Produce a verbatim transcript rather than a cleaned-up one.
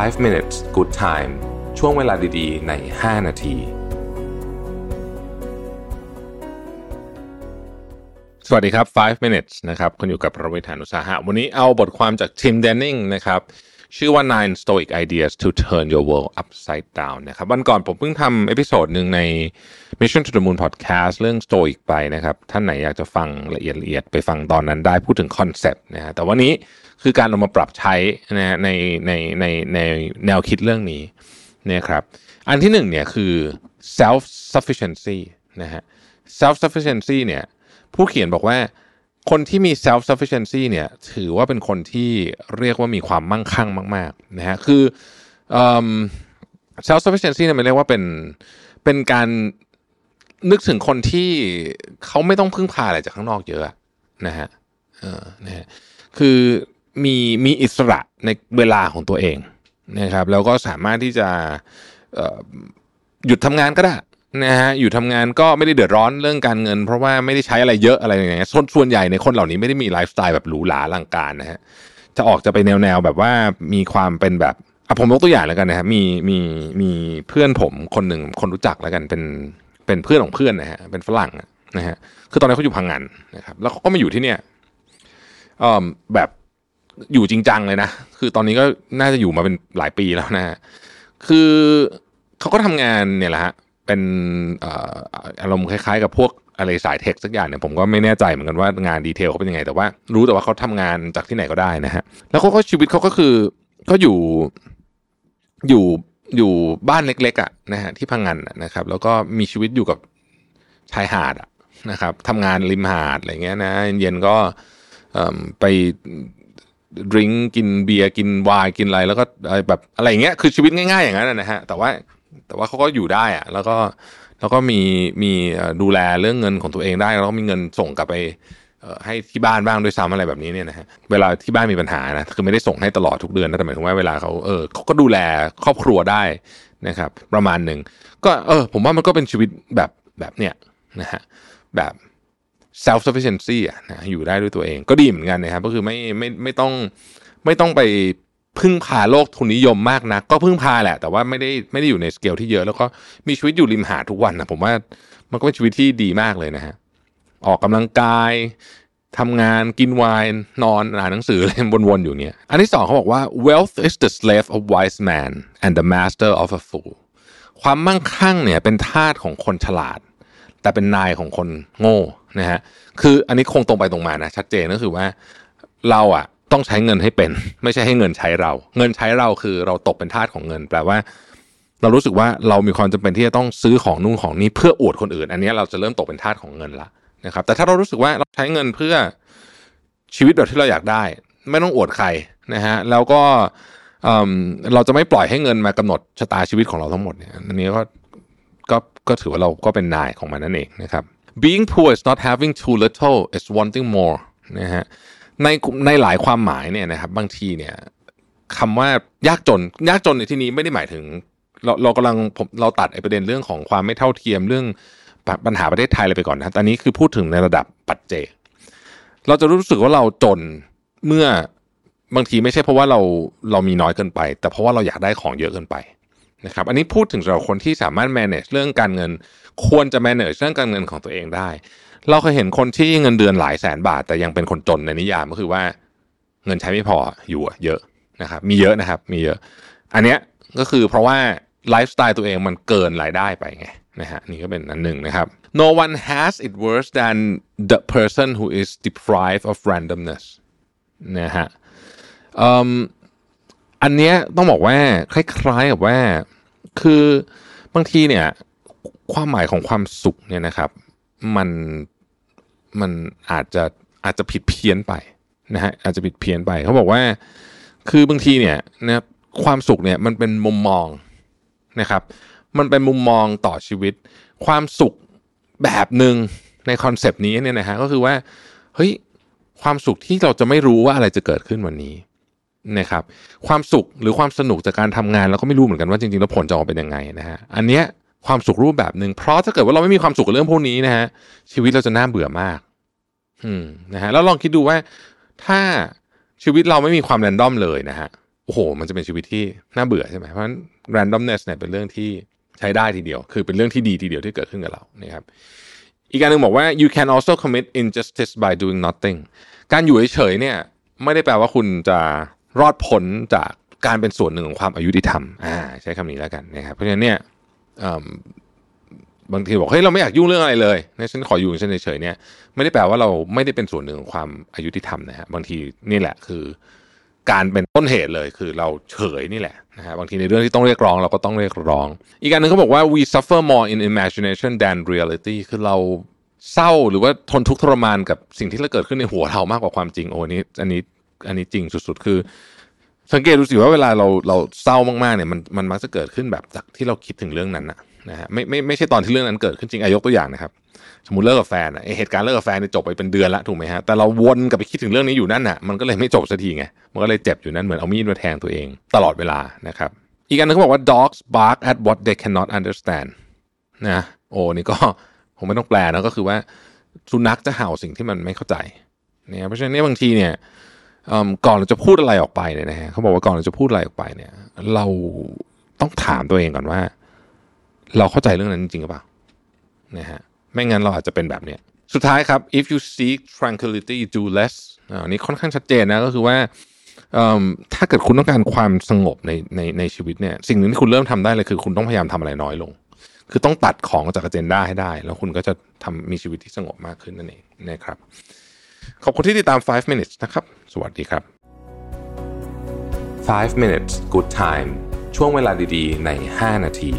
five minutes good time ช่วงเวลาดีๆในห้านาทีสวัสดีครับfive minutes นะครับคุณอยู่กับประวิทย์ หาญอุตสาหะวันนี้เอาบทความจาก Tim Denning นะครับชื่อว่า Nine Stoic Ideas to Turn Your World Upside Down นะครับวันก่อนผมเพิ่งทำเอพิโซดหนึ่งใน Mission to the Moon Podcast เรื่อง Stoic ไปนะครับท่านไหนอยากจะฟังละเอียดละเอียดไปฟังตอนนั้นได้พูดถึงคอนเซ็ปต์นะฮะแต่วันนี้คือการเอามาปรับใช้นะในในในในแนวคิดเรื่องนี้เนี่ยครับอันที่หนึ่งเนี่ยคือ self sufficiency นะฮะ self sufficiency เนี่ยผู้เขียนบอกว่าคนที่มี self sufficiency เนี่ยถือว่าเป็นคนที่เรียกว่ามีความมั่งคั่งมากๆนะฮะคือเอ่อ self sufficiency เนี่ยมันเรียกว่าเป็นเป็นการนึกถึงคนที่เขาไม่ต้องพึ่งพาอะไรจากข้างนอกเยอะนะฮะเออนะฮะคือมีมีอิสระในเวลาของตัวเองนะครับแล้วก็สามารถที่จะเอ่อหยุดทำงานก็ได้นะฮะอยู่ทำงานก็ไม่ได้เดือดร้อนเรื่องการเงินเพราะว่าไม่ได้ใช้อะไรเยอะอะไรอย่างเงี้ยส่วนส่วนใหญ่ในคนเหล่านี้ไม่ได้มีไลฟ์สไตล์แบบหรูหราอลังการนะฮะจะออกจะไปแนวๆแบบว่ามีความเป็นแบบอ่ะผมยกตัวอย่างแล้วกันนะฮะมีมีมีเพื่อนผมคนหนึ่งคนรู้จักแล้วกันเป็นเป็นเพื่อนของเพื่อนนะฮะเป็นฝรั่งนะฮะคือตอนนั้นเขาอยู่พังงานนะครับแล้วเขาก็มาอยู่ที่เนี่ยเอ่อแบบอยู่จริงจังเลยนะคือตอนนี้ก็น่าจะอยู่มาเป็นหลายปีแล้วนะฮะคือเขาก็ทำงานเนี่ยแหละฮะเป็นอารมณ์คล้ายๆกับพวกอะไรสายเทคสักอย่างเนี่ยผมก็ไม่แน่ใจเหมือนกันว่างานดีเทลเขาเป็นยังไงแต่ว่ารู้แต่ว่าเขาทำงานจากที่ไหนก็ได้นะฮะแล้วเขาก็ชีวิตเขาก็คือก็อยู่อยู่อยู่บ้านเล็กๆอ่ะนะฮะที่พังงานนะครับแล้วก็มีชีวิตอยู่กับชายหาดอ่ะนะครับทำงานริมหาดอะไรเงี้ยนะเย็นก็ไปดื่มกินเบียร์กินไวน์กินอะไรแล้วก็แบบอะไรอย่างเงี้ยคือชีวิตง่ายๆอย่างนั้นนะฮะแต่ว่าแต่ว่าเขาก็อยู่ได้อะแล้วก็แล้วก็มีมีดูแลเรื่องเงินของตัวเองได้แล้วก็มีเงินส่งกลับไปให้ที่บ้านบ้างด้วยซ้ำอะไรแบบนี้เนี่ยนะฮะเวลาที่บ้านมีปัญหานะคือไม่ได้ส่งให้ตลอดทุกเดือนนะแต่หมายถึงว่าเวลาเขาเออเขาก็ดูแลครอบครัวได้นะครับประมาณหนึ่งก็เออผมว่ามันก็เป็นชีวิตแบบแบบเนี้ยนะฮะแบบ self sufficiency อ่ะนะอยู่ได้ด้วยตัวเองก็ดีเหมือนกันนะครับก็คือไม่ไม่ไม่ต้องไม่ต้องไปพึ่งพาโลกทุนนิยมมากนักก็พึ่งพาแหละแต่ว่าไม่ได้ไม่ได้อยู่ในสเกลที่เยอะแล้วก็มีชีวิตอยู่ริมหาดทุกวันนะผมว่ามันก็เป็นชีวิตที่ดีมากเลยนะฮะออกกำลังกายทำงานกินไวน์นอนอ่านหนังสืออะไรวนๆอยู่เงี้ยอันที่สองเขาบอกว่า wealth is the slave of wise man and the master of a fool ความมั่งคั่งเนี่ยเป็นทาสของคนฉลาดแต่เป็นนายของคนโง่นะฮะคืออันนี้คงตรงไปตรงมานะชัดเจนก็คือว่าเราอะต้องใช้เงินให้เป็นไม่ใช่ให้เงินใช้เราเงินใช้เราคือเราตกเป็นทาสของเงินแปลว่าเรารู้สึกว่าเรามีความจำเป็นที่จะต้องซื้อของนู่นของนี้เพื่ออวดคนอื่นอันนี้เราจะเริ่มตกเป็นทาสของเงินละนะครับแต่ถ้าเรารู้สึกว่าเราใช้เงินเพื่อชีวิตแบบที่เราอยากได้ไม่ต้องอวดใครนะฮะแล้วก็เอ่อเราจะไม่ปล่อยให้เงินมากำหนดชะตาชีวิตของเราทั้งหมดเนี่ยอันนี้ก็ก็ก็ถือว่าเราก็เป็นนายของมันนั่นเองนะครับ being poor is not having too little is wanting more นะฮะในในหลายความหมายเนี่ยนะครับบางทีเนี่ยคำว่ายากจนยากจนในที่นี้ไม่ได้หมายถึงเราเรากำลังผมเราตัดไอ้ประเด็นเรื่องของความไม่เท่าเทียมเรื่องปัญหาประเทศไทยอะไรไปก่อนนะอันนี้คือพูดถึงในระดับปัจเจกเราจะรู้สึกว่าเราจนเมื่อบางทีไม่ใช่เพราะว่าเราเรามีน้อยเกินไปแต่เพราะว่าเราอยากได้ของเยอะเกินไปนะครับอันนี้พูดถึงสำหรับคนที่สามารถ manage เรื่องการเงินควรจะ manage เรื่องการเงินของตัวเองได้เราเคยเห็นคนที่เงินเดือนหลายแสนบาทแต่ยังเป็นคนจนในนิยามก็คือว่าเงินใช้ไม่พออยู่เยอะนะครับมีเยอะนะครับมีเยอะอันเนี้ยก็คือเพราะว่าไลฟ์สไตล์ตัวเองมันเกินรายได้ไปไงนะฮะนี่ก็เป็นอันหนึ่งนะครับ No one has it worse than the person who is deprived of randomness นะฮะอันเนี้ยต้องบอกว่าคล้ายๆกับว่าคือบางทีเนี่ยความหมายของความสุขเนี่ยนะครับมันมันอาจจะอาจจะผิดเพี้ยนไปนะฮะอาจจะผิดเพี้ยนไปเขาบอกว่าคือบางทีเนี่ยนะความสุขเนี่ยมันเป็นมุมมองนะครับมันเป็นมุมมองต่อชีวิตความสุขแบบหนึ่งในคอนเซปต์นี้เนี่ยนะฮะก็คือว่าเฮ้ยความสุขที่เราจะไม่รู้ว่าอะไรจะเกิดขึ้นวันนี้นะครับความสุขหรือความสนุกจากการทำงานเราก็ไม่รู้เหมือนกันว่าจริงๆแล้วผลจะออกเป็นยังไงนะฮะอันเนี้ยความสุขรูปแบบหนึ่งเพราะถ้าเกิดว่าเราไม่มีความสุขกับเรื่องพวกนี้นะฮะชีวิตเราจะน่าเบื่อมากอืมนะฮะแล้วลองคิดดูว่าถ้าชีวิตเราไม่มีความแรนดอมเลยนะฮะ โอ้โหมันจะเป็นชีวิตที่น่าเบื่อใช่ไหมเพราะฉะนั้น randomness เนี่ยเป็นเรื่องที่ใช้ได้ทีเดียวคือเป็นเรื่องที่ดีทีเดียวที่เกิดขึ้นกับเรานะครับอีกการนึงบอกว่า you can also commit injustice by doing nothing การอยู่เฉยๆเนี่ยไม่ได้แปลว่าคุณจะรอดพ้นจากการเป็นส่วนหนึ่งของความอายุติธรรมอ่าใช้คำนี้แล้วกันนะครับเพราะฉะนั้นเนี่ยบางทีบอกเฮ้ยเราไม่อยากยุ่งเรื่องอะไรเลยนะฉันขออยู่ฉันเฉยๆเนี่ยไม่ได้แปลว่าเราไม่ได้เป็นส่วนหนึ่งของความอายุติธรรมนะฮะบางทีนี่แหละคือการเป็นต้นเหตุเลยคือเราเฉยนี่แหละนะฮะบางทีในเรื่องที่ต้องเรียกร้องเราก็ต้องเรียกร้องอีกอันนึงเขาบอกว่า we suffer more in imagination than reality คือเราเศร้าหรือว่าทนทุกข์ทรมานกับสิ่งที่เกิดขึ้นในหัวเรามากกว่าความจริงโอ้นี่อันนี้อันนี้จริงสุดๆคือสังเกตดูสิว่าเวลาเราเราเศร้ามากๆเนี่ยมันมันมักจะเกิดขึ้นแบบจากที่เราคิดถึงเรื่องนั้นนะนะฮะไม่ไม่ไม่ใช่ตอนที่เรื่องนั้นเกิดขึ้นจริงอายกตัวอย่างนะครับสมมุติเลิกกับแฟนอ่ะเหตุการณ์เลิกกับแฟนเนี่ยจบไปเป็นเดือนละถูกไหมฮะแต่เราวนกลับไปคิดถึงเรื่องนี้อยู่นั่นน่ะมันก็เลยไม่จบสักทีไงมันก็เลยเจ็บอยู่นั่นเหมือนเอามีดมาแทงตัวเองตลอดเวลานะครับอีกอันนึงเขาบอกว่า dogs bark at what they cannot understand นะโอ้นี่ก็ผมไม่ต้องแปลนะก็คือว่าสุนัขจะเห่าสิ่งที่มันไม่เข้าใจเนี่ยเพราะฉะนั้นเนี่ยบางทีเนี่ยก่อนเราจะพูดอะไรออกไปเนี่ยนะฮะเขาบอกว่าก่อนเราจะพูดอะไรออกไปเนี่ยเราต้องถามตัวเองก่อนว่าเราเข้าใจเรื่องนั้นจริงหรือเปล่านะฮะไม่งั้นเราอาจจะเป็นแบบเนี้ยสุดท้ายครับ if you seek tranquility do less อันนี้ค่อนข้างชัดเจนนะก็คือว่าถ้าเกิดคุณต้องการความสงบในในในชีวิตเนี่ยสิ่งหนึ่งที่คุณเริ่มทำได้เลยคือคุณต้องพยายามทำอะไรน้อยลงคือต้องตัดของจาก agenda ให้ได้แล้วคุณก็จะทำมีชีวิตที่สงบมากขึ้นนั่นเองนะครับขอบคุณที่ติดตามไฟว์ minutes นะครับสวัสดีครับไฟว์ minutes good time ช่วงเวลาดีๆในห้านาที